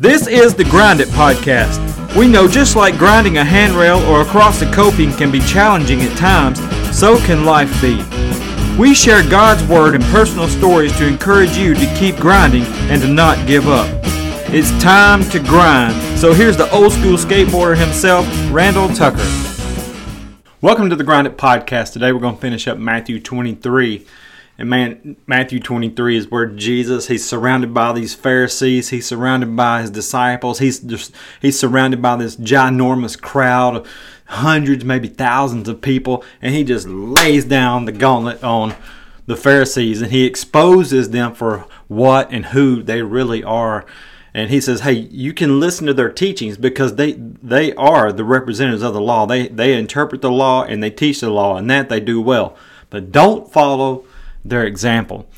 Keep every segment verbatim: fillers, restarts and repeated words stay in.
This is the Grind It Podcast. We know just like grinding a handrail or across a coping can be challenging at times, so can life be. We share God's Word and personal stories to encourage you to keep grinding and to not give up. It's time to grind. So here's the old school skateboarder himself, Randall Tucker. Welcome to the Grind It Podcast. Today we're going to finish up Matthew twenty-three. And man, Matthew twenty-three is where Jesus, he's surrounded by these Pharisees, he's surrounded by his disciples, he's just, he's surrounded by this ginormous crowd of hundreds, maybe thousands of people, and he just lays down the gauntlet on the Pharisees, and he exposes them for what and who they really are. And he says, hey, you can listen to their teachings because they they are the representatives of the law. They they interpret the law and they teach the law, and that they do well. But don't follow their example.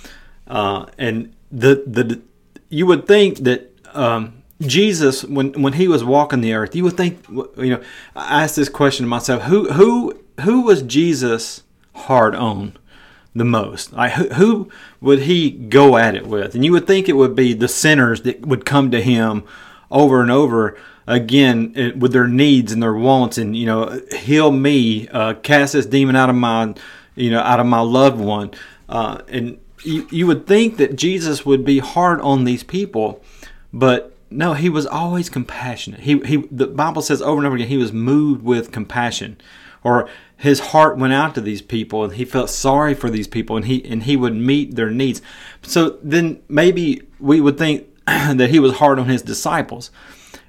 Uh, and the, the you would think that um, Jesus, when, when he was walking the earth, you would think, you know, I asked this question to myself, who who who was Jesus hard on the most? Like, who, who would he go at it with? And you would think it would be the sinners that would come to him over and over again it, with their needs and their wants and, you know, heal me, uh, cast this demon out of my, you know, out of my loved one. Uh, and you, you would think that Jesus would be hard on these people, but no, he was always compassionate. He, he, the Bible says over and over again, he was moved with compassion, or his heart went out to these people, and he felt sorry for these people, and he and he would meet their needs. So then maybe we would think that he was hard on his disciples,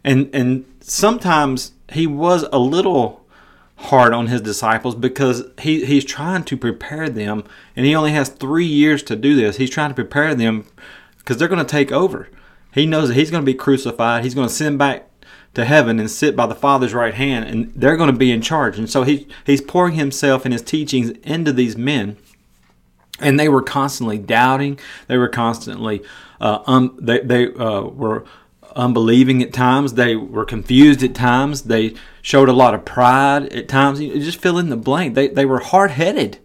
and and sometimes he was a little hard on his disciples because he, he's trying to prepare them, and he only has three years to do this. He's trying to prepare them because they're going to take over. He knows that he's going to be crucified. He's going to send back to heaven and sit by the Father's right hand, and they're going to be in charge. And so he he's pouring himself and his teachings into these men, and they were constantly doubting. They were constantly uh, um they they uh, were unbelieving at times. They were confused at times. They showed a lot of pride at times. You just fill in the blank. They they were hard-headed.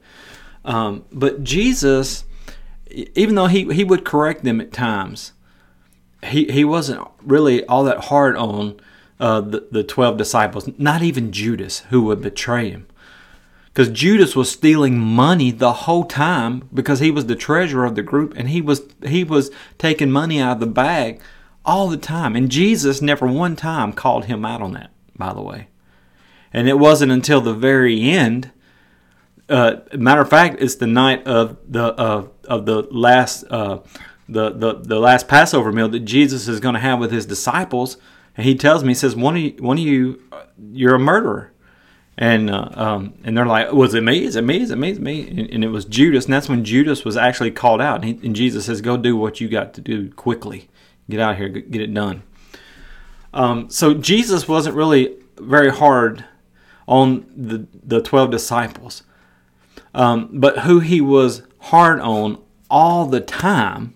Um, but Jesus, even though he, he would correct them at times, he, he wasn't really all that hard on uh, the, the twelve disciples, not even Judas, who would betray him. Because Judas was stealing money the whole time because he was the treasurer of the group, and he was he was taking money out of the bag all the time. And Jesus never one time called him out on that, by the way. And it wasn't until the very end. Uh, matter of fact, it's the night of the uh, of the last uh, the, the the last Passover meal that Jesus is going to have with his disciples, and he tells me, he says, "One of you, one of you, you're a murderer." And uh, um, and they're like, "Was it me? Is it me? Is it me? Is it me?" And, and it was Judas, and that's when Judas was actually called out. And, he, and Jesus says, "Go do what you got to do quickly. Get out of here, get it done." Um, so Jesus wasn't really very hard on the, the twelve disciples. Um, but who he was hard on all the time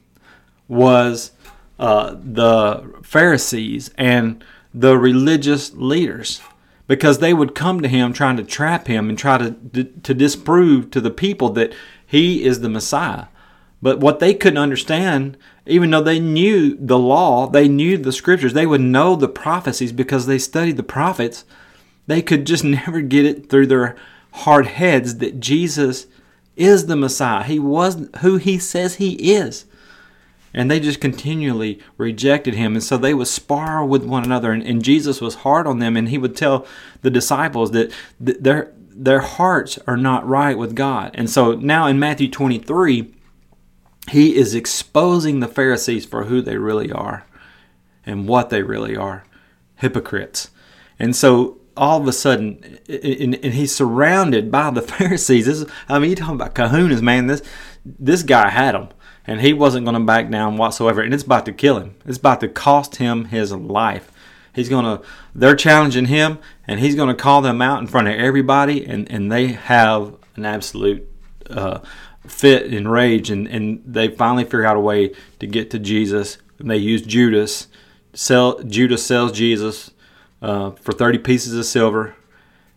was uh, the Pharisees and the religious leaders, because they would come to him trying to trap him and try to, to disprove to the people that he is the Messiah. But what they couldn't understand, even though they knew the law, they knew the scriptures, they would know the prophecies because they studied the prophets, they could just never get it through their hard heads that Jesus is the Messiah. He was who he says he is. And they just continually rejected him. And so they would spar with one another. And, and Jesus was hard on them. And he would tell the disciples that th- their, their hearts are not right with God. And so now in Matthew twenty-three... he is exposing the Pharisees for who they really are and what they really are, hypocrites. And so all of a sudden, and he's surrounded by the Pharisees. This is, I mean, you're talking about kahunas, man. This this guy had them, and he wasn't going to back down whatsoever, and it's about to kill him. It's about to cost him his life. He's going to, they're challenging him, and he's going to call them out in front of everybody, and, and they have an absolute uh fit and rage, and, and they finally figure out a way to get to Jesus, and they use Judas. Sell Judas sells Jesus uh, for thirty pieces of silver,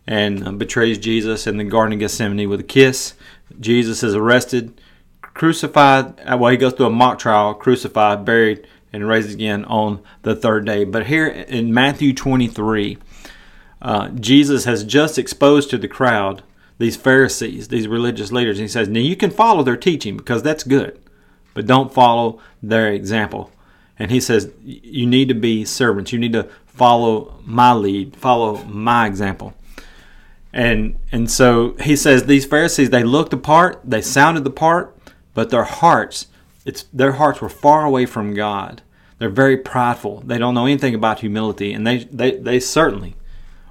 and uh, betrays Jesus in the Garden of Gethsemane with a kiss. Jesus is arrested, crucified. Well, he goes through a mock trial, crucified, buried, and raised again on the third day. But here in Matthew twenty-three, uh, Jesus has just exposed to the crowd these Pharisees, these religious leaders. And he says, now you can follow their teaching because that's good, but don't follow their example. And he says, you need to be servants. You need to follow my lead, follow my example. And and so he says these Pharisees, they looked the part, they sounded the part, but their hearts, it's their hearts were far away from God. They're very prideful. They don't know anything about humility, and they they, they certainly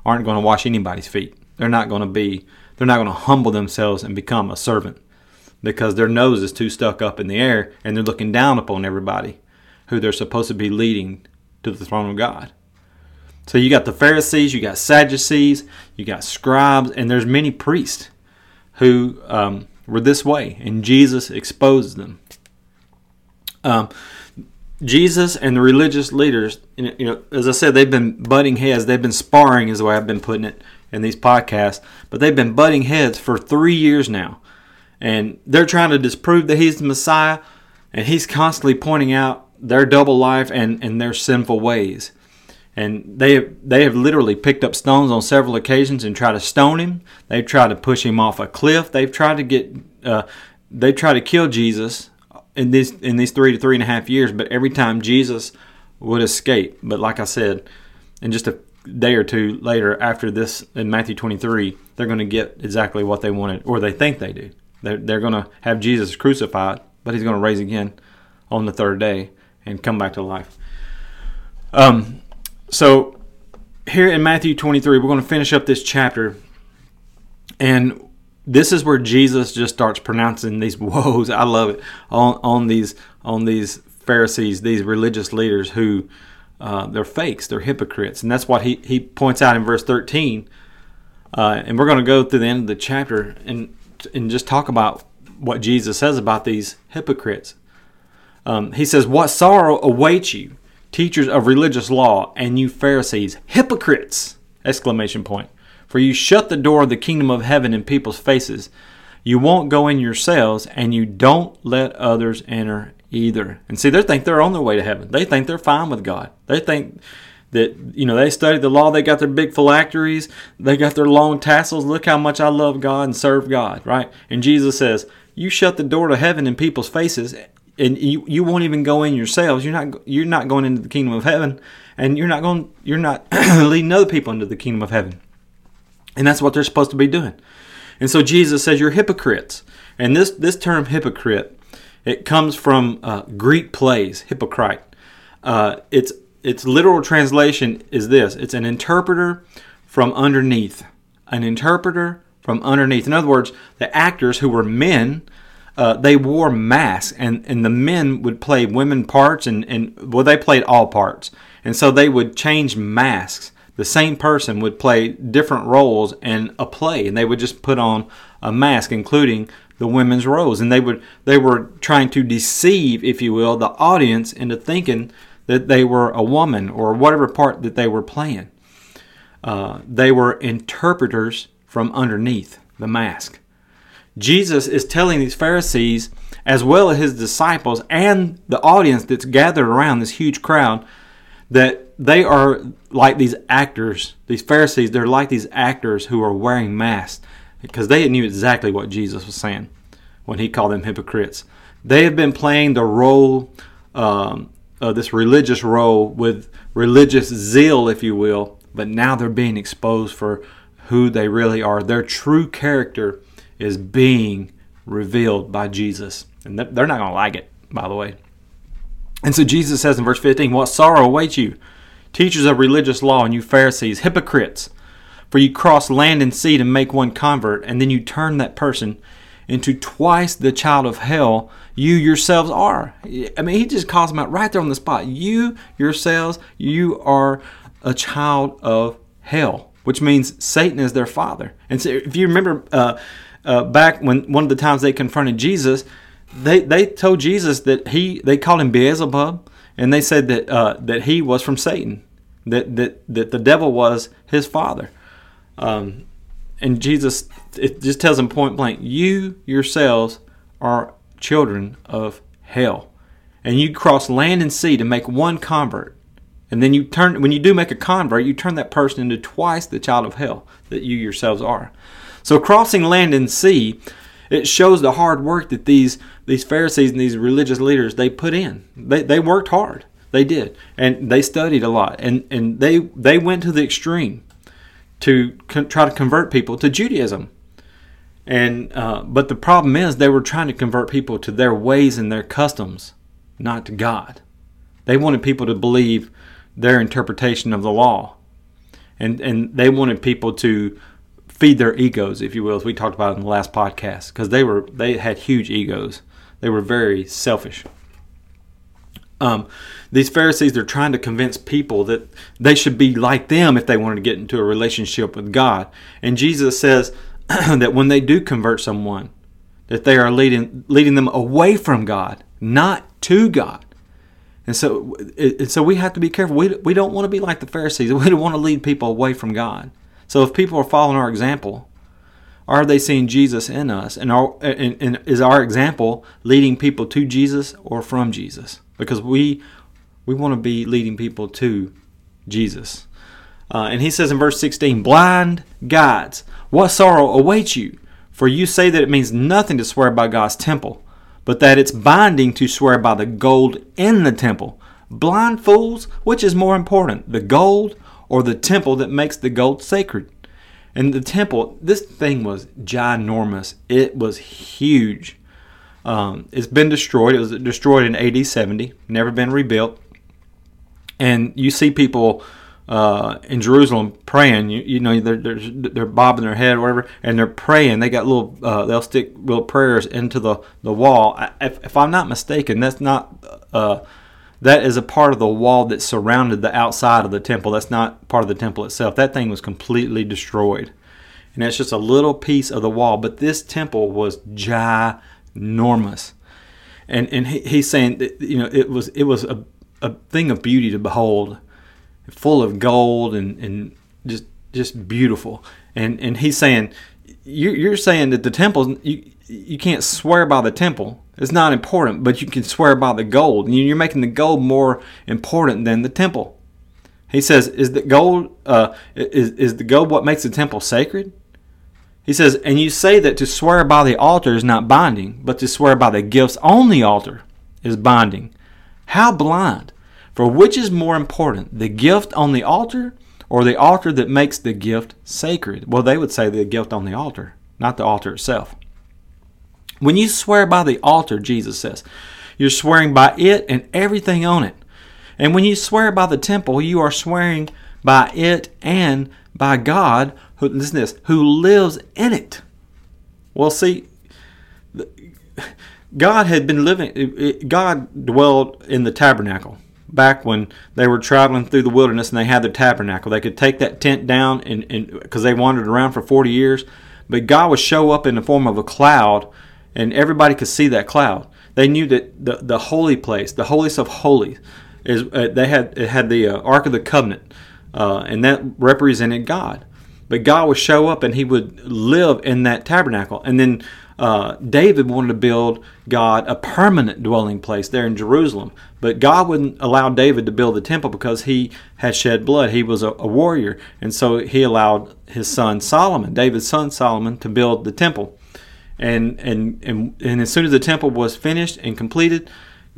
aren't going to wash anybody's feet. They're not going to be they're not going to humble themselves and become a servant because their nose is too stuck up in the air and they're looking down upon everybody who they're supposed to be leading to the throne of God. So you got the Pharisees, you got Sadducees, you got scribes, and there's many priests who um, were this way, and Jesus exposed them. Um, Jesus and the religious leaders, you know, as I said, they've been butting heads. They've been sparring is the way I've been putting it in these podcasts, but they've been butting heads for three years now, and they're trying to disprove that he's the Messiah, and he's constantly pointing out their double life and, and their sinful ways. And they have, they have literally picked up stones on several occasions and tried to stone him. They've tried to push him off a cliff. They've tried to get, uh, they tried to kill Jesus in this in these three to three and a half years. But every time Jesus would escape. But like I said, in just a day or two later after this in Matthew twenty-three, they're going to get exactly what they wanted, or they think they do. They're, they're going to have Jesus crucified, but he's going to rise again on the third day and come back to life. Um. So here in Matthew twenty-three, we're going to finish up this chapter. And this is where Jesus just starts pronouncing these woes. I love it. On, on these on these Pharisees, these religious leaders who uh, they're fakes, they're hypocrites. And that's what he, he points out in verse thirteen. Uh, and we're going to go through the end of the chapter and and just talk about what Jesus says about these hypocrites. Um, he says, "What sorrow awaits you, teachers of religious law, and you Pharisees, hypocrites!" Exclamation point. "For you shut the door of the kingdom of heaven in people's faces. You won't go in yourselves, and you don't let others enter either." And see, they think they're on their way to heaven. They think they're fine with God. They think that, you know, they studied the law. They got their big phylacteries. They got their long tassels. Look how much I love God and serve God, right? And Jesus says, you shut the door to heaven in people's faces, and you, you won't even go in yourselves. You're not you're not going into the kingdom of heaven, and you're not going you're not leading other people into the kingdom of heaven. And that's what they're supposed to be doing. And so Jesus says you're hypocrites. And this this term hypocrite, it comes from uh, Greek plays, hypocrite. Uh, it's its literal translation is this: it's an interpreter from underneath, an interpreter from underneath. In other words, the actors who were men. Uh, they wore masks, and, and the men would play women parts, and, and well, they played all parts. And so they would change masks. The same person would play different roles in a play, and they would just put on a mask, including the women's roles. And they would they were trying to deceive, if you will, the audience into thinking that they were a woman or whatever part that they were playing. Uh, they were interpreters from underneath the mask. Jesus is telling these Pharisees, as well as his disciples and the audience that's gathered around this huge crowd, that they are like these actors, these Pharisees, they're like these actors who are wearing masks because they knew exactly what Jesus was saying when he called them hypocrites. They have been playing the role, um, uh, this religious role with religious zeal, if you will, but now they're being exposed for who they really are. Their true character is being revealed by Jesus. And they're not going to like it, by the way. And so Jesus says in verse fifteen, "What sorrow awaits you, teachers of religious law, and you Pharisees, hypocrites! For you cross land and sea to make one convert, and then you turn that person into twice the child of hell you yourselves are." I mean, he just calls them out right there on the spot. You yourselves, you are a child of hell, which means Satan is their father. And so if you remember... Uh, Uh, back when one of the times they confronted Jesus, they, they told Jesus that he, they called him Beelzebub, and they said that uh, that he was from Satan, that that that the devil was his father. Um, and Jesus, it just tells them point blank, you yourselves are children of hell. and you cross land and sea to make one convert. And then you turn, when you do make a convert, you turn that person into twice the child of hell that you yourselves are. So crossing land and sea, it shows the hard work that these these Pharisees and these religious leaders, they put in. They they worked hard. They did. And they studied a lot. And, and they, they went to the extreme to con- try to convert people to Judaism. And uh, but the problem is they were trying to convert people to their ways and their customs, not to God. They wanted people to believe their interpretation of the law. And and they wanted people to feed their egos, if you will, as we talked about in the last podcast, because they were they had huge egos. They were very selfish. Um, these Pharisees, they're trying to convince people that they should be like them if they wanted to get into a relationship with God. And Jesus says that when they do convert someone, that they are leading leading them away from God, not to God. And so, and so we have to be careful. We we don't want to be like the Pharisees. We don't want to lead people away from God. So if people are following our example, are they seeing Jesus in us? And, are, and, and is our example leading people to Jesus or from Jesus? Because we we want to be leading people to Jesus. Uh, and he says in verse sixteen, "Blind guides, what sorrow awaits you? For you say that it means nothing to swear by God's temple, but that it's binding to swear by the gold in the temple. Blind fools, which is more important, the gold or the temple that makes the gold sacred?" And the temple, this thing was ginormous. It was huge. Um, it's been destroyed. It was destroyed in A D seventy, never been rebuilt. And you see people uh, in Jerusalem praying. You, you know, they're, they're, they're bobbing their head or whatever, and they're praying. They got little, uh, they'll stick little prayers into the, the wall. I, if, if I'm not mistaken, that's not... Uh, That is a part of the wall that surrounded the outside of the temple. That's not part of the temple itself. That thing was completely destroyed. And that's just a little piece of the wall. But this temple was ginormous. And and he, he's saying that, you know, it was it was a, a thing of beauty to behold, full of gold and, and just just beautiful. And and he's saying, you you're saying that the temple, you you can't swear by the temple. It's not important, but you can swear by the gold. And you're making the gold more important than the temple. He says, "Is the gold uh, is is the gold what makes the temple sacred?" He says, "And you say that to swear by the altar is not binding, but to swear by the gifts on the altar is binding. How blind! For which is more important, the gift on the altar or the altar that makes the gift sacred?" Well, they would say the gift on the altar, not the altar itself. When you swear by the altar, Jesus says, you're swearing by it and everything on it. And when you swear by the temple, you are swearing by it and by God, who, listen to this, who lives in it. Well, see, God had been living, God dwelled in the tabernacle. Back when they were traveling through the wilderness and they had the tabernacle, they could take that tent down and because they wandered around for forty years. But God would show up in the form of a cloud, and everybody could see that cloud. They knew that the, the holy place, the holiest of holies, is uh, they had it had the uh, Ark of the Covenant, uh, and that represented God. But God would show up, and He would live in that tabernacle. And then uh, David wanted to build God a permanent dwelling place there in Jerusalem. But God wouldn't allow David to build the temple because he had shed blood. He was a, a warrior, and so He allowed his son Solomon, David's son Solomon, to build the temple. And, and and and as soon as the temple was finished and completed,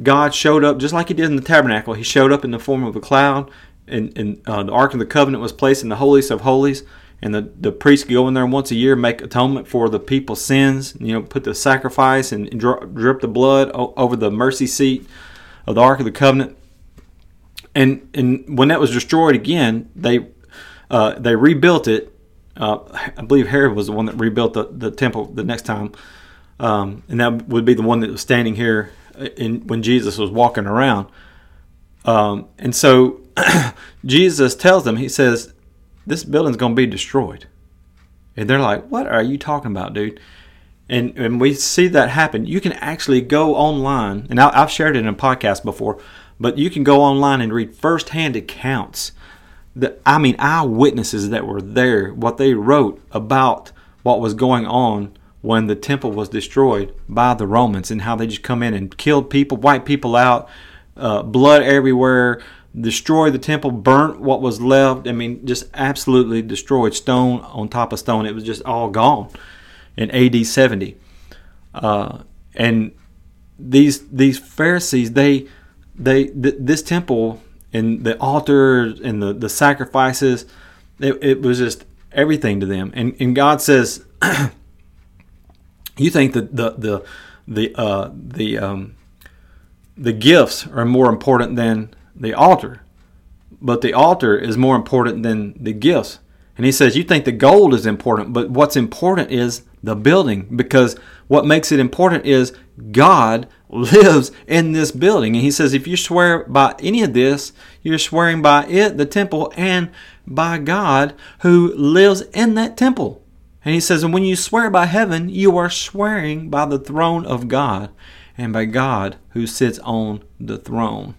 God showed up just like He did in the tabernacle. He showed up in the form of a cloud, and, and uh, the Ark of the Covenant was placed in the holiest of holies. And the, the priests could go in there once a year, make atonement for the people's sins. You know, put the sacrifice and, and drip, drip the blood o- over the mercy seat of the Ark of the Covenant. And and when that was destroyed again, they uh, they rebuilt it. Uh, I believe Herod was the one that rebuilt the, the temple the next time. Um, and that would be the one that was standing here in, when Jesus was walking around. Um, and so Jesus tells them, He says, this building's going to be destroyed. And they're like, what are you talking about, dude? And and we see that happen. You can actually go online, and I, I've shared it in a podcast before, but you can go online and read firsthand accounts. The, I mean, eyewitnesses that were there, what they wrote about what was going on when the temple was destroyed by the Romans, and how they just come in and killed people, wiped people out, uh, blood everywhere, destroyed the temple, burnt what was left. I mean, just absolutely destroyed, stone on top of stone. It was just all gone in A D seventy. Uh, and these these Pharisees, they they th- this temple and the altar and the, the sacrifices, it, it was just everything to them. And and God says, you think that the the the uh, the um, the gifts are more important than the altar, but the altar is more important than the gifts. And he says, you think the gold is important, but what's important is the building, because what makes it important is God lives in this building. And he says, if you swear by any of this, you're swearing by it, the temple, and by God who lives in that temple. And he says, and when you swear by heaven, you are swearing by the throne of God and by God who sits on the throne.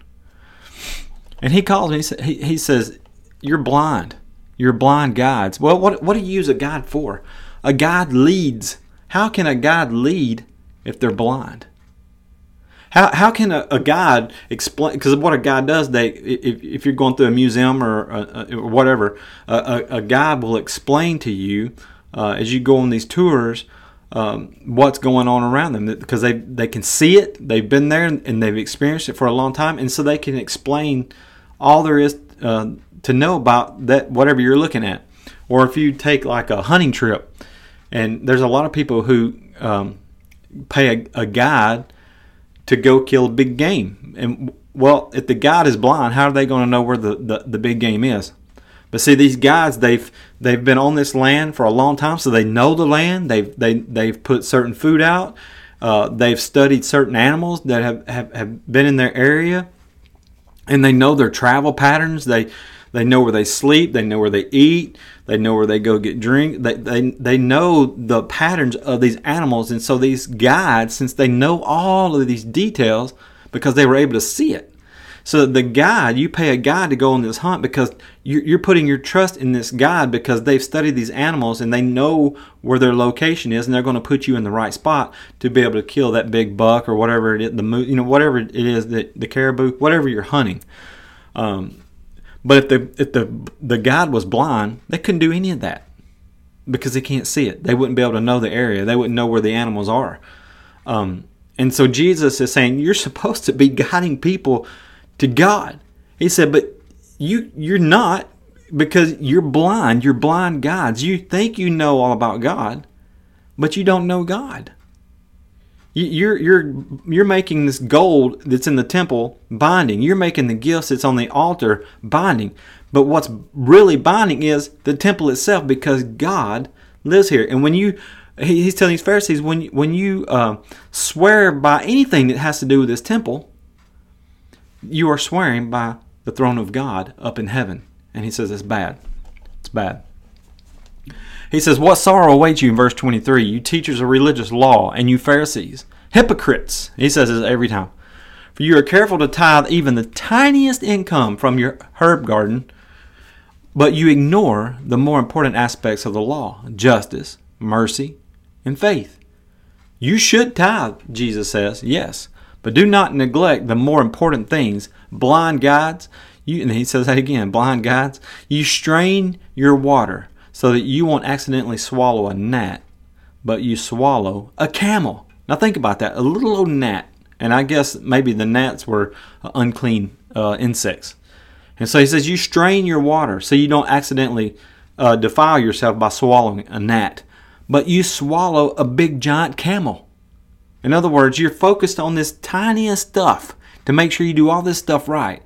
And he calls me, he says, you're blind. You're blind guides. Well, what what do you use a guide for? A guide leads. How can a guide lead if they're blind? How how can a, a guide explain? Because what a guide does, they if, if you're going through a museum or, a, or whatever, a, a guide will explain to you uh, as you go on these tours um, what's going on around them, because they they can see it, they've been there, and they've experienced it for a long time, and so they can explain all there is uh, to know about that whatever you're looking at. Or if you take like a hunting trip, and there's a lot of people who um, pay a, a guide to go kill big game. And well, if the guide is blind, how are they going to know where the, the, the big game is? But see, these guides, they've they've been on this land for a long time, so they know the land. They've they they've put certain food out. Uh, they've studied certain animals that have, have, have been in their area, and they know their travel patterns. They they know where they sleep. They know where they eat. They know where they go get drink. They they they know the patterns of these animals. And so these guides, since they know all of these details, because they were able to see it. So the guide, you pay a guide to go on this hunt because you're putting your trust in this guide, because they've studied these animals and they know where their location is, and they're going to put you in the right spot to be able to kill that big buck or whatever it is, the you know whatever it is that the caribou, whatever you're hunting. Um, But if the if the the guide was blind, they couldn't do any of that because they can't see it. They wouldn't be able to know the area. They wouldn't know where the animals are. Um, and so Jesus is saying, you're supposed to be guiding people to God. He said, but you you're not, because you're blind. You're blind guides. You think you know all about God, but you don't know God. You're you're you're making this gold that's in the temple binding. You're making the gifts that's on the altar binding. But what's really binding is the temple itself, because God lives here. And when you, he's telling these Pharisees, when you, when you uh, swear by anything that has to do with this temple, you are swearing by the throne of God up in heaven. And he says it's bad. It's bad. He says, what sorrow awaits you in verse twenty-three, you teachers of religious law and you Pharisees, hypocrites. He says this every time. For you are careful to tithe even the tiniest income from your herb garden, but you ignore the more important aspects of the law, justice, mercy, and faith. You should tithe, Jesus says, yes, but do not neglect the more important things, blind guides. You, and he says that again, blind guides. You strain your water, so that you won't accidentally swallow a gnat, but you swallow a camel. Now think about that, a little old gnat. And I guess maybe the gnats were unclean uh, insects. And so he says, you strain your water so you don't accidentally uh, defile yourself by swallowing a gnat, but you swallow a big giant camel. In other words, you're focused on this tiniest stuff to make sure you do all this stuff right.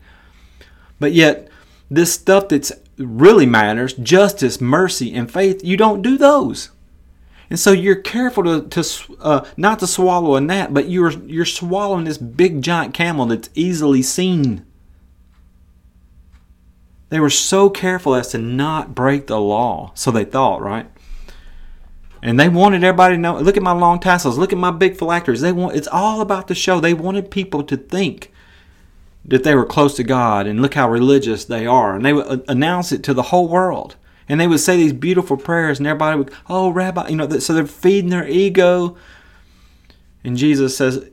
But yet, this stuff that's really matters, justice, mercy, and faith, you don't do those. And so you're careful to, to uh, not to swallow a gnat, but you're you're swallowing this big giant camel that's easily seen. They were so careful as to not break the law, so they thought, right? And they wanted everybody to know, look at my long tassels, look at my big phylacteries. They want, it's all about the show. They wanted people to think that they were close to God, and look how religious they are. And they would announce it to the whole world. And they would say these beautiful prayers, and everybody would, oh, Rabbi, you know, so they're feeding their ego. And Jesus says,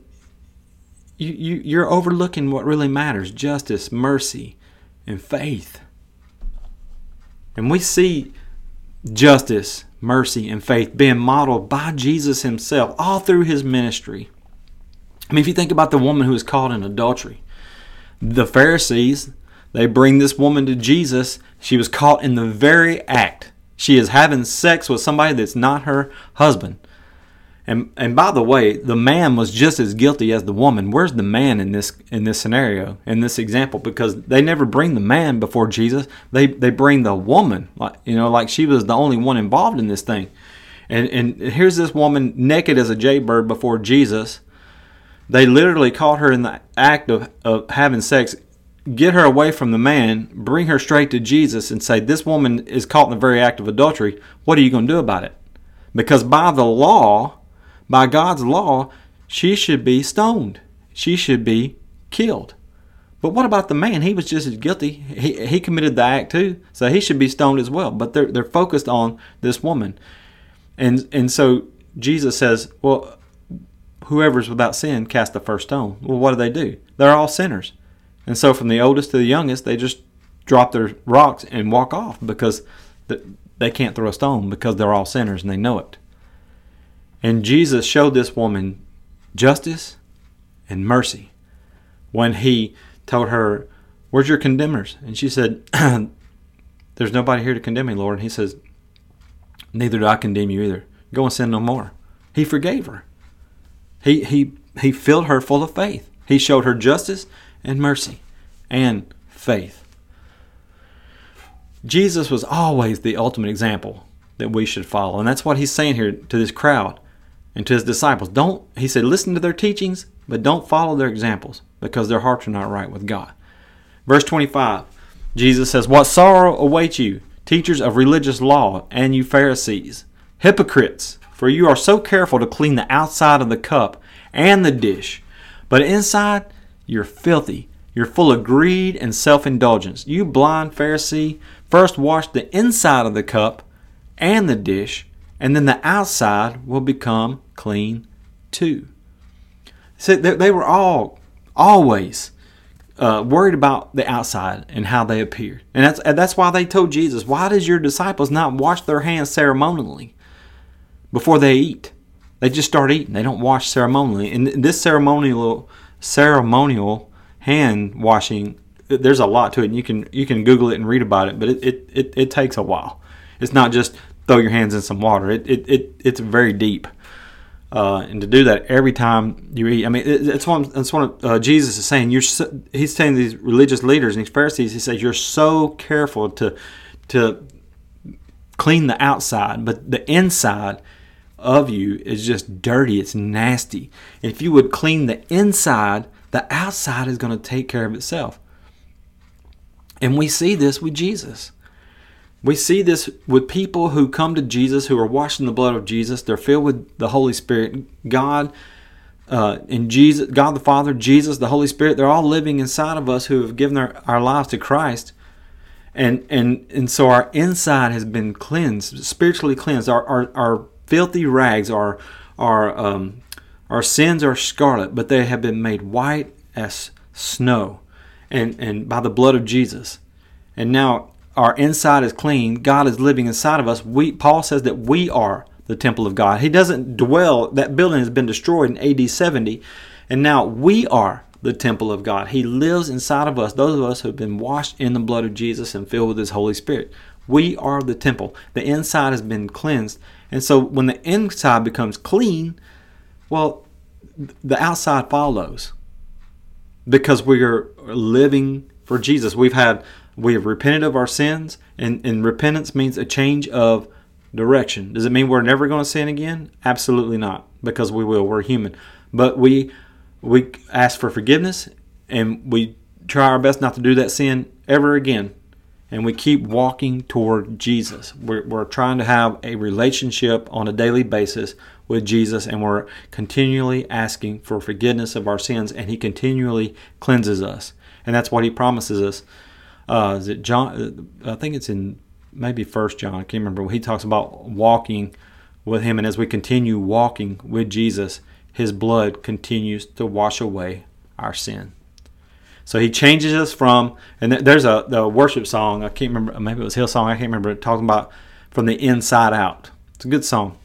you, you, you're overlooking what really matters, justice, mercy, and faith. And we see justice, mercy, and faith being modeled by Jesus himself all through his ministry. I mean, if you think about the woman who was caught in adultery, the Pharisees, they bring this woman to Jesus. She was caught in the very act. She is having sex with somebody that's not her husband. And and by the way, the man was just as guilty as the woman. Where's the man in this in this scenario, in this example? Because they never bring the man before Jesus. They they bring the woman, like, you know, like she was the only one involved in this thing. And and here's this woman naked as a jaybird before Jesus. They literally caught her in the act of, of having sex, get her away from the man, bring her straight to Jesus, and say, this woman is caught in the very act of adultery. What are you going to do about it? Because by the law, by God's law, she should be stoned. She should be killed. But what about the man? He was just as guilty. He he committed the act too, so he should be stoned as well. But they're, they're focused on this woman. And, and so Jesus says, well, whoever's without sin, cast the first stone. Well, what do they do? They're all sinners. And so from the oldest to the youngest, they just drop their rocks and walk off because they can't throw a stone because they're all sinners and they know it. And Jesus showed this woman justice and mercy when he told her, where's your condemners? And she said, there's nobody here to condemn me, Lord. And he says, neither do I condemn you either. Go and sin no more. He forgave her. He he he filled her full of faith. He showed her justice and mercy and faith. Jesus was always the ultimate example that we should follow. And that's what he's saying here to this crowd and to his disciples. Don't, he said, listen to their teachings, but don't follow their examples because their hearts are not right with God. Verse twenty-five, Jesus says, what sorrow awaits you, teachers of religious law, and you Pharisees, hypocrites! For you are so careful to clean the outside of the cup and the dish, but inside you're filthy. You're full of greed and self-indulgence. You blind Pharisee, first wash the inside of the cup and the dish, and then the outside will become clean too. So they were all always uh, worried about the outside and how they appeared. And that's, that's why they told Jesus, why does your disciples not wash their hands ceremonially before they eat? They just start eating. They don't wash ceremonially. And this ceremonial ceremonial hand washing, there's a lot to it. And you can you can Google it and read about it, but it it, it, it takes a while. It's not just throw your hands in some water. It it, it it's very deep. Uh, and to do that every time you eat, I mean, it, it's what it's what uh, Jesus is saying. You're so, he's saying these religious leaders and these Pharisees. He says you're so careful to to clean the outside, but the inside of you is just dirty. It's nasty. If you would clean the inside, the outside is going to take care of itself. And we see this with Jesus. We see this with people who come to Jesus, who are washed in the blood of Jesus. They're filled with the Holy Spirit. God uh, and Jesus, God the Father, Jesus, the Holy Spirit, they're all living inside of us who have given our, our lives to Christ. And and and so our inside has been cleansed, spiritually cleansed. Our our, our filthy rags, our, our, um, our sins are scarlet, but they have been made white as snow and, and by the blood of Jesus. And now our inside is clean. God is living inside of us. We, Paul says that we are the temple of God. He doesn't dwell. That building has been destroyed in A D seventy, and now we are the temple of God. He lives inside of us, those of us who have been washed in the blood of Jesus and filled with his Holy Spirit. We are the temple. The inside has been cleansed. And so when the inside becomes clean, well, the outside follows because we are living for Jesus. We've had, we have repented of our sins, and, and repentance means a change of direction. Does it mean we're never going to sin again? Absolutely not, because we will. We're human. But we we ask for forgiveness, and we try our best not to do that sin ever again. And we keep walking toward Jesus. We're, we're trying to have a relationship on a daily basis with Jesus, and we're continually asking for forgiveness of our sins, and he continually cleanses us. And that's what he promises us. Uh, is it John? I think it's in maybe First John, I can't remember, he talks about walking with him. And as we continue walking with Jesus, his blood continues to wash away our sin. So he changes us from, and there's a the worship song, I can't remember, maybe it was Hillsong, I can't remember, talking about from the inside out. It's a good song.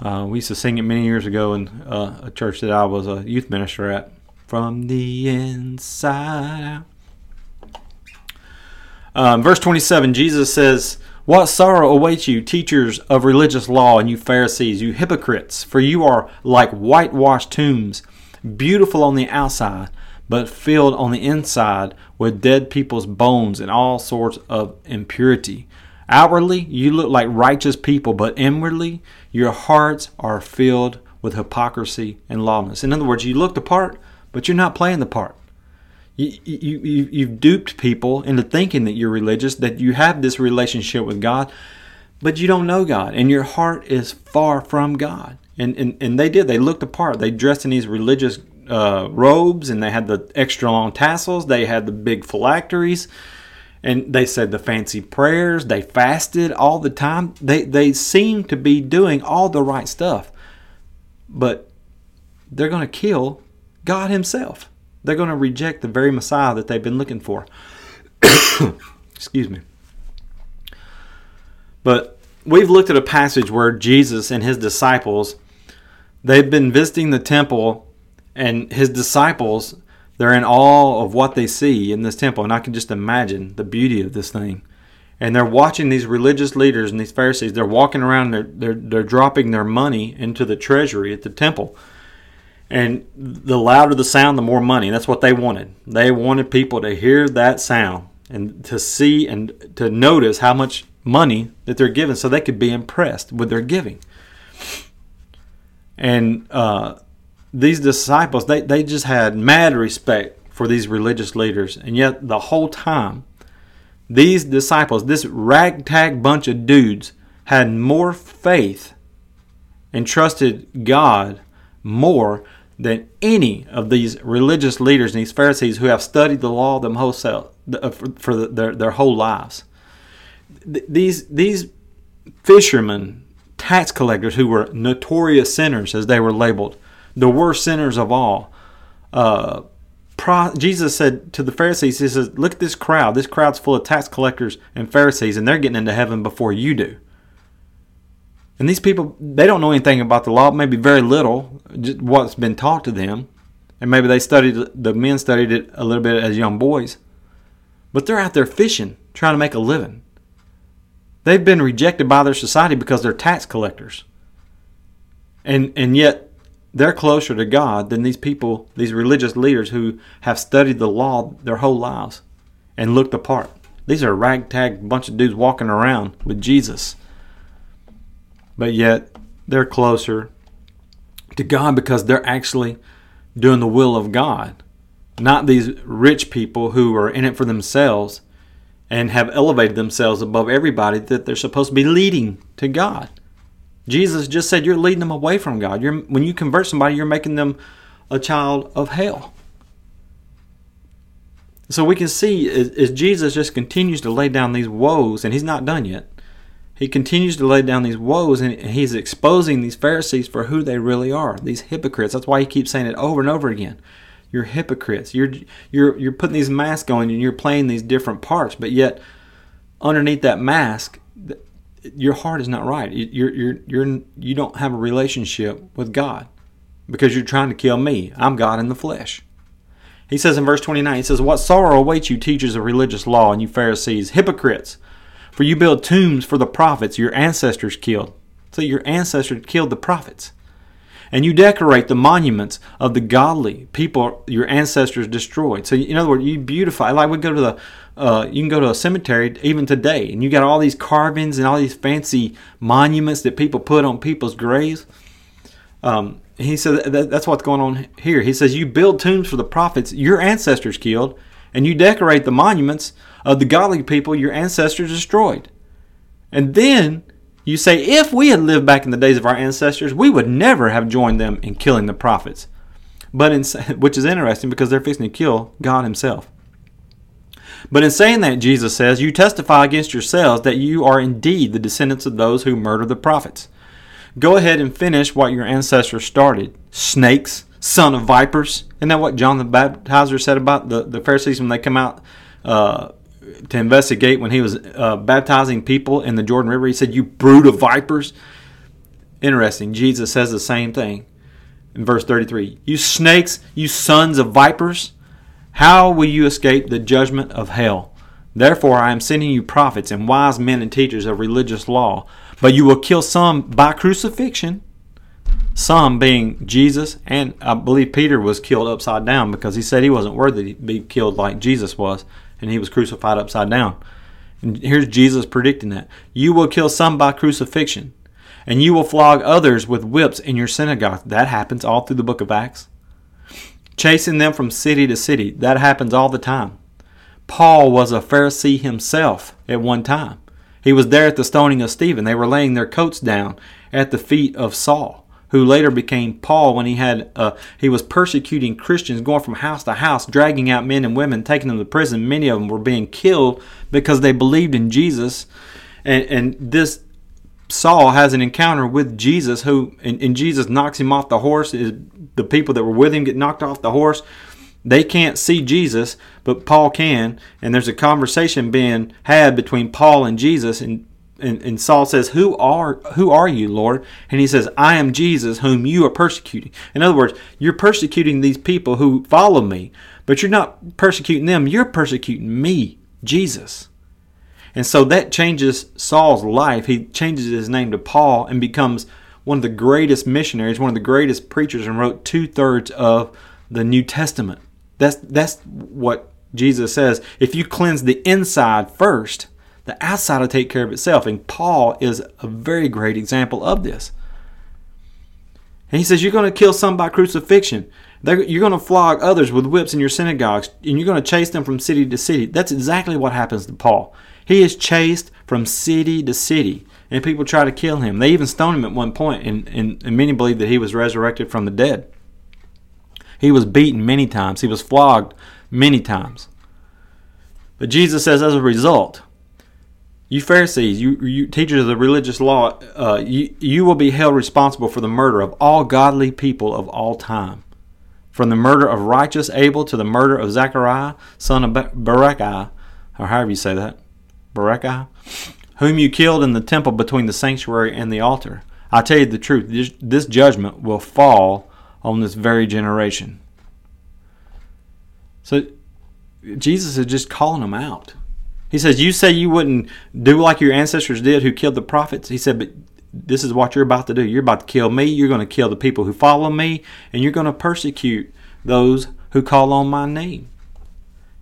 Uh, we used to sing it many years ago in uh, a church that I was a youth minister at. From the inside out. Um, verse twenty-seven, Jesus says, "What sorrow awaits you, teachers of religious law, and you Pharisees, you hypocrites, for you are like whitewashed tombs, beautiful on the outside, but filled on the inside with dead people's bones and all sorts of impurity. Outwardly, you look like righteous people, but inwardly, your hearts are filled with hypocrisy and lawlessness." In other words, you look the part, but you're not playing the part. You, you, you, you've duped people into thinking that you're religious, that you have this relationship with God, but you don't know God, and your heart is far from God. And, and, and they did. They looked the part. They dressed in these religious Uh, robes, and they had the extra long tassels, they had the big phylacteries, and they said the fancy prayers, they fasted all the time. They they seemed to be doing all the right stuff, but they're going to kill God himself. They're going to reject the very Messiah that they've been looking for. Excuse me. But we've looked at a passage where Jesus and his disciples, they've been visiting the temple. And his disciples, they're in awe of what they see in this temple. And I can just imagine the beauty of this thing. And they're watching these religious leaders and these Pharisees. They're walking around. They're, they're, they're dropping their money into the treasury at the temple. And the louder the sound, the more money. That's what they wanted. They wanted people to hear that sound and to see and to notice how much money that they're giving so they could be impressed with their giving. And... uh These disciples, they, they just had mad respect for these religious leaders. And yet the whole time, these disciples, this ragtag bunch of dudes, had more faith and trusted God more than any of these religious leaders and these Pharisees who have studied the law them wholesale, for, for the, their, their whole lives. These, these fishermen, tax collectors who were notorious sinners as they were labeled, the worst sinners of all. Uh, pro- Jesus said to the Pharisees, he says, "Look at this crowd. This crowd's full of tax collectors and Pharisees, and they're getting into heaven before you do." And these people, they don't know anything about the law, maybe very little, just what's been taught to them. And maybe they studied, the men studied it a little bit as young boys. But they're out there fishing, trying to make a living. They've been rejected by their society because they're tax collectors. And, and yet, they're closer to God than these people, these religious leaders who have studied the law their whole lives and looked the part. These are a ragtag bunch of dudes walking around with Jesus. But yet, they're closer to God because they're actually doing the will of God. Not these rich people who are in it for themselves and have elevated themselves above everybody that they're supposed to be leading to God. Jesus just said you're leading them away from God. You're, when you convert somebody, you're making them a child of hell. So we can see as, as Jesus just continues to lay down these woes, and he's not done yet. He continues to lay down these woes, and he's exposing these Pharisees for who they really are, these hypocrites. That's why he keeps saying it over and over again. You're hypocrites. You're, you're, you're putting these masks on, and you're playing these different parts, but yet underneath that mask, your heart is not right. You're, you're, you're, you don't have a relationship with God because you're trying to kill me. I'm God in the flesh. He says in verse twenty-nine, he says, "What sorrow awaits you, teachers of religious law, and you Pharisees, hypocrites, for you build tombs for the prophets your ancestors killed." So your ancestors killed the prophets. "And you decorate the monuments of the godly people your ancestors destroyed." So in other words, you beautify. Like we go to the, uh, you can go to a cemetery even today, and you got all these carvings and all these fancy monuments that people put on people's graves. Um, he said that, that's what's going on here. He says you build tombs for the prophets your ancestors killed, and you decorate the monuments of the godly people your ancestors destroyed. And then you say, "If we had lived back in the days of our ancestors, we would never have joined them in killing the prophets." But in, which is interesting because they're fixing to kill God himself. But in saying that, Jesus says, you testify against yourselves that you are indeed the descendants of those who murder the prophets. Go ahead and finish what your ancestors started. Snakes, son of vipers. Isn't that what John the Baptizer said about the, the Pharisees when they come out uh, to investigate when he was uh, baptizing people in the Jordan River? He said, you brood of vipers. Interesting. Jesus says the same thing in verse thirty-three. You snakes, you sons of vipers. How will you escape the judgment of hell? Therefore I am sending you prophets and wise men and teachers of religious law, but you will kill some by crucifixion, some being Jesus, and I believe Peter was killed upside down because he said he wasn't worthy to be killed like Jesus was, and he was crucified upside down. And here's Jesus predicting that. You will kill some by crucifixion, and you will flog others with whips in your synagogues. That happens all through the book of Acts. Chasing them from city to city. That happens all the time. Paul was a Pharisee himself at one time. He was there at the stoning of Stephen. They were laying their coats down at the feet of Saul, who later became Paul when he had uh, he was persecuting Christians, going from house to house, dragging out men and women, taking them to prison. Many of them were being killed because they believed in Jesus. And, and this Saul has an encounter with Jesus, who and, and Jesus knocks him off the horse. The people that were with him get knocked off the horse. They can't see Jesus, but Paul can. And there's a conversation being had between Paul and Jesus. And, and, and Saul says, who are who are you, Lord? And he says, I am Jesus, whom you are persecuting. In other words, you're persecuting these people who follow me, but you're not persecuting them. You're persecuting me, Jesus. And so that changes Saul's life. He changes his name to Paul and becomes one of the greatest missionaries, one of the greatest preachers, and wrote two-thirds of the New Testament. That's that's what Jesus says. If you cleanse the inside first, the outside will take care of itself. And Paul is a very great example of this. And he says, you're going to kill some by crucifixion. They're, you're going to flog others with whips in your synagogues, and you're going to chase them from city to city. That's exactly what happens to Paul. He is chased from city to city, and people try to kill him. They even stoned him at one point, and, and, and many believe that he was resurrected from the dead. He was beaten many times. He was flogged many times. But Jesus says, as a result, you Pharisees, you, you teachers of the religious law, uh, you, you will be held responsible for the murder of all godly people of all time. From the murder of righteous Abel to the murder of Zechariah, son of Berechiah, or however you say that, Berechiah, whom you killed in the temple between the sanctuary and the altar. I tell you the truth, this, this judgment will fall on this very generation. So Jesus is just calling them out. He says, you say you wouldn't do like your ancestors did who killed the prophets. He said, but this is what you're about to do. You're about to kill me. You're going to kill the people who follow me. And you're going to persecute those who call on my name.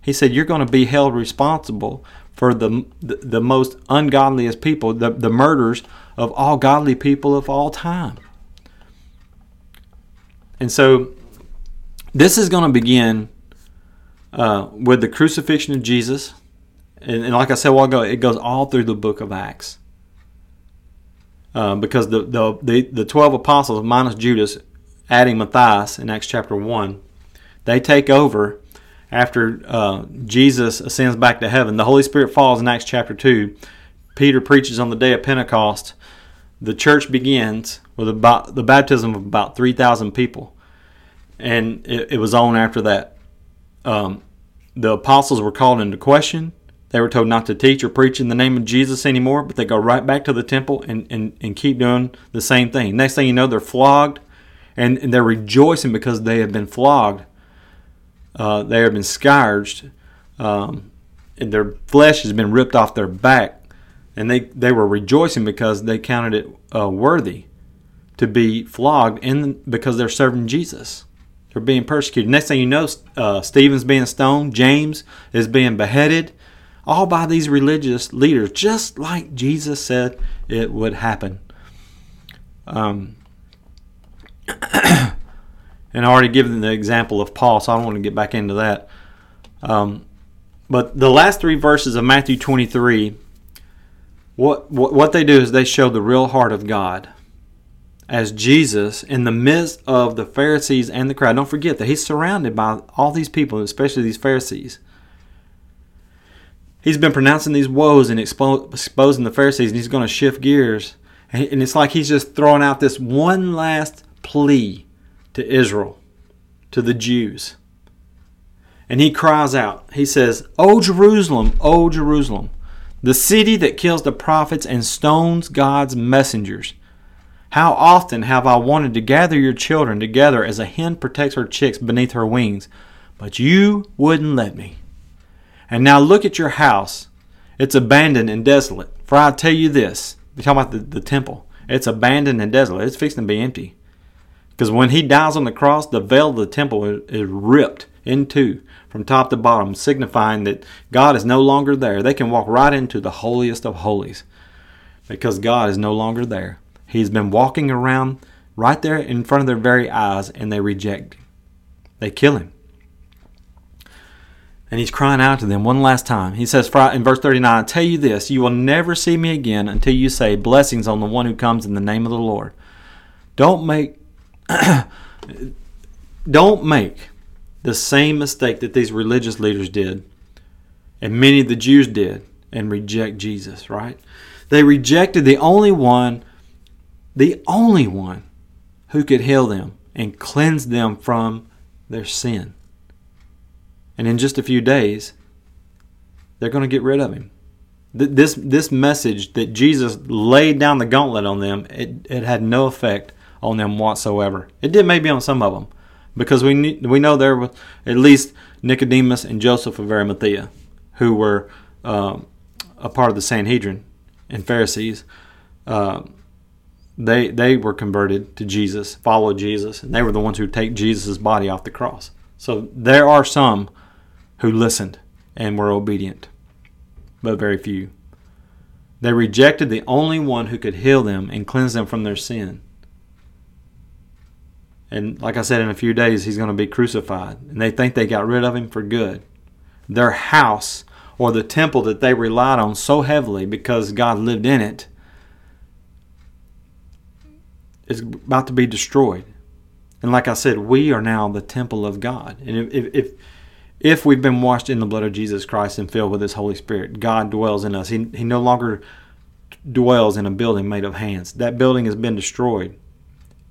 He said, you're going to be held responsible for the, the the most ungodliest people, the, the murders of all godly people of all time. And so this is going to begin uh, with the crucifixion of Jesus. And, and like I said a while ago, it goes all through the book of Acts. Uh, because the, the, the, the twelve apostles, minus Judas, adding Matthias in Acts chapter one, they take over. After uh, Jesus ascends back to heaven, the Holy Spirit falls in Acts chapter two. Peter preaches on the day of Pentecost. The church begins with about the baptism of about three thousand people. And it, it was on after that. Um, the apostles were called into question. They were told not to teach or preach in the name of Jesus anymore, but they go right back to the temple and, and, and keep doing the same thing. Next thing you know, they're flogged, and, and they're rejoicing because they have been flogged. Uh, they have been scourged, um, and their flesh has been ripped off their back. And they, they were rejoicing because they counted it uh, worthy to be flogged in, because they're serving Jesus. They're being persecuted. Next thing you know, uh, Stephen's being stoned. James is being beheaded. All by these religious leaders, just like Jesus said it would happen. Um, And I already given the example of Paul, so I don't want to get back into that. Um, but the last three verses of Matthew twenty-three, what, what what they do is they show the real heart of God. As Jesus, in the midst of the Pharisees and the crowd, don't forget that he's surrounded by all these people, especially these Pharisees. He's been pronouncing these woes and expo- exposing the Pharisees, and he's going to shift gears. And, and it's like he's just throwing out this one last plea to Israel, to the Jews. And he cries out. He says, "O Jerusalem, O Jerusalem, the city that kills the prophets and stones God's messengers. How often have I wanted to gather your children together as a hen protects her chicks beneath her wings, but you wouldn't let me. And now look at your house. It's abandoned and desolate. For I tell you this," we're talking about the, the temple. It's abandoned and desolate. It's fixing to be empty. Because when he dies on the cross, the veil of the temple is, is ripped in two from top to bottom, signifying that God is no longer there. They can walk right into the holiest of holies because God is no longer there. He's been walking around right there in front of their very eyes, and they reject him. They kill him. And he's crying out to them one last time. He says in verse thirty-nine, "I tell you this, you will never see me again until you say, 'Blessings on the one who comes in the name of the Lord.'" Don't make don't make the same mistake that these religious leaders did, and many of the Jews did, and reject Jesus, right? They rejected the only one, the only one who could heal them and cleanse them from their sin. And in just a few days, they're going to get rid of him. This, this message that Jesus laid down the gauntlet on them, it, it had no effect on them whatsoever. It did maybe on some of them, because we knew, we know there were at least Nicodemus and Joseph of Arimathea, who were uh, a part of the Sanhedrin and Pharisees. Uh, they they were converted to Jesus, followed Jesus, and they were the ones who take Jesus' body off the cross. So there are some who listened and were obedient, but very few. They rejected the only one who could heal them and cleanse them from their sin. And like I said, in a few days, he's going to be crucified. And they think they got rid of him for good. Their house, or the temple that they relied on so heavily because God lived in it, is about to be destroyed. And like I said, we are now the temple of God. And if if if we've been washed in the blood of Jesus Christ and filled with His Holy Spirit, God dwells in us. He, he no longer dwells in a building made of hands. That building has been destroyed.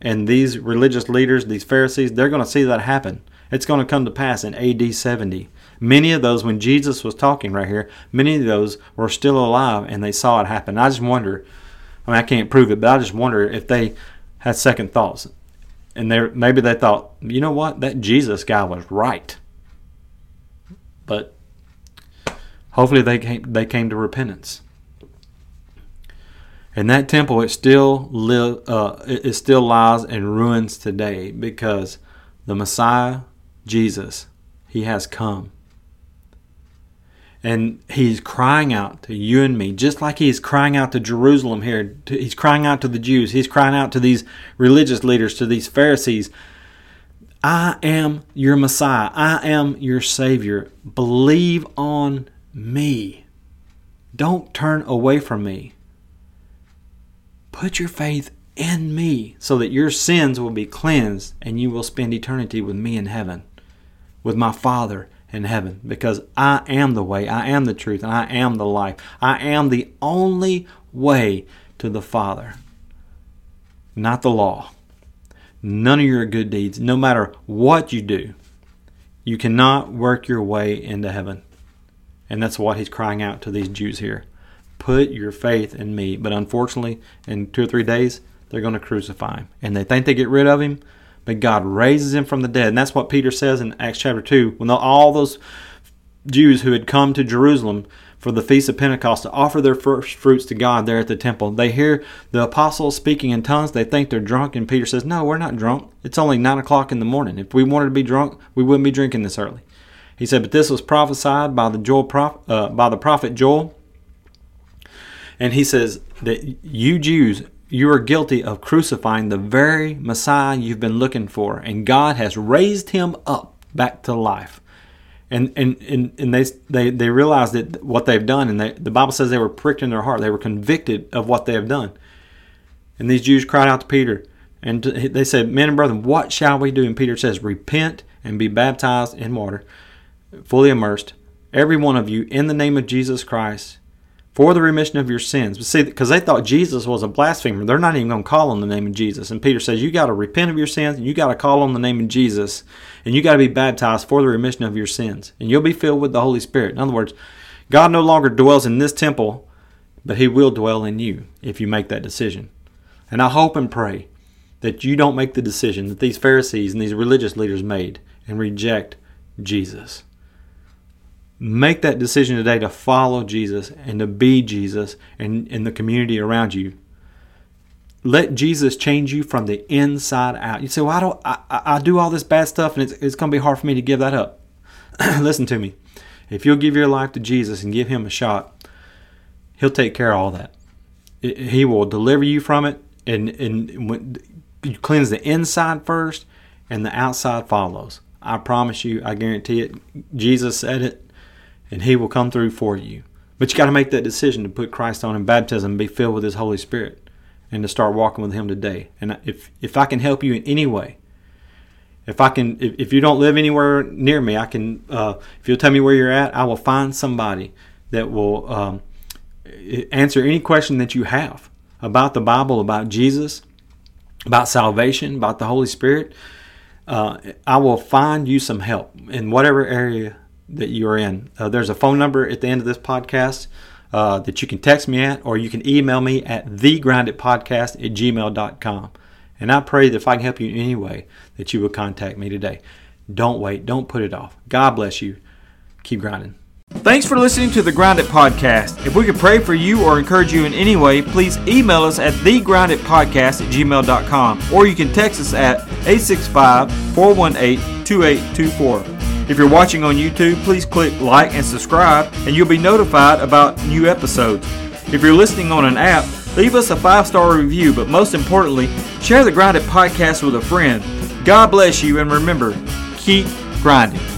And these religious leaders, these Pharisees, they're going to see that happen. It's going to come to pass in A D seventy. Many of those, when Jesus was talking right here, many of those were still alive and they saw it happen. I just wonder, I mean, I can't prove it, but I just wonder if they had second thoughts. And they maybe they thought, you know what, that Jesus guy was right. But hopefully they came, they came to repentance. And that temple, it still li- uh, it still lies in ruins today because the Messiah, Jesus, He has come. And He's crying out to you and me, just like He's crying out to Jerusalem here. He's crying out to the Jews. He's crying out to these religious leaders, to these Pharisees. I am your Messiah. I am your Savior. Believe on me. Don't turn away from me. Put your faith in me so that your sins will be cleansed and you will spend eternity with me in heaven, with my Father in heaven, because I am the way, I am the truth, and I am the life. I am the only way to the Father, not the law. None of your good deeds, no matter what you do, you cannot work your way into heaven. And that's what he's crying out to these Jews here. Put your faith in me. But unfortunately, in two or three days, they're going to crucify him. And they think they get rid of him, but God raises him from the dead. And that's what Peter says in Acts chapter two, when all those Jews who had come to Jerusalem for the Feast of Pentecost to offer their first fruits to God there at the temple, they hear the apostles speaking in tongues. They think they're drunk, and Peter says, no, we're not drunk. It's only nine o'clock in the morning. If we wanted to be drunk, we wouldn't be drinking this early. He said, but this was prophesied by the, Joel prof- uh, by the prophet Joel. And he says that you Jews, you are guilty of crucifying the very Messiah you've been looking for, and God has raised him up back to life. And and, and, and they, they they realize that what they've done, and they, the Bible says they were pricked in their heart. They were convicted of what they have done. And these Jews cried out to Peter, and they said, men and brethren, what shall we do? And Peter says, repent and be baptized in water, fully immersed, every one of you, in the name of Jesus Christ, for the remission of your sins. But see, because they thought Jesus was a blasphemer. They're not even going to call on the name of Jesus. And Peter says, you got to repent of your sins, and you got to call on the name of Jesus, and you got to be baptized for the remission of your sins, and you'll be filled with the Holy Spirit. In other words, God no longer dwells in this temple, but He will dwell in you if you make that decision. And I hope and pray that you don't make the decision that these Pharisees and these religious leaders made and reject Jesus. Make that decision today to follow Jesus and to be Jesus in, in the community around you. Let Jesus change you from the inside out. You say, well, I, don't, I, I do all this bad stuff, and it's, it's going to be hard for me to give that up. Listen to me. If you'll give your life to Jesus and give Him a shot, He'll take care of all that. It, he will deliver you from it, and, and when, you cleanse the inside first, and the outside follows. I promise you, I guarantee it. Jesus said it. And He will come through for you. But you got to make that decision to put Christ on in baptism and be filled with His Holy Spirit and to start walking with Him today. And if if I can help you in any way, if I can, if, if you don't live anywhere near me, I can. Uh, if you'll tell me where you're at, I will find somebody that will um, answer any question that you have about the Bible, about Jesus, about salvation, about the Holy Spirit. Uh, I will find you some help in whatever area that you're in. Uh, there's a phone number at the end of this podcast uh, that you can text me at, or you can email me at the grind it podcast at gmail dot com. And I pray that if I can help you in any way, that you will contact me today. Don't wait. Don't put it off. God bless you. Keep grinding. Thanks for listening to the Grind It Podcast. If we could pray for you or encourage you in any way, please email us at the grind it podcast at gmail dot com, or you can text us at eight six five, four one eight, two eight two four. If you're watching on YouTube, please click like and subscribe, and you'll be notified about new episodes. If you're listening on an app, leave us a five-star review, but most importantly, share the Grinded Podcast with a friend. God bless you, and remember, keep grinding.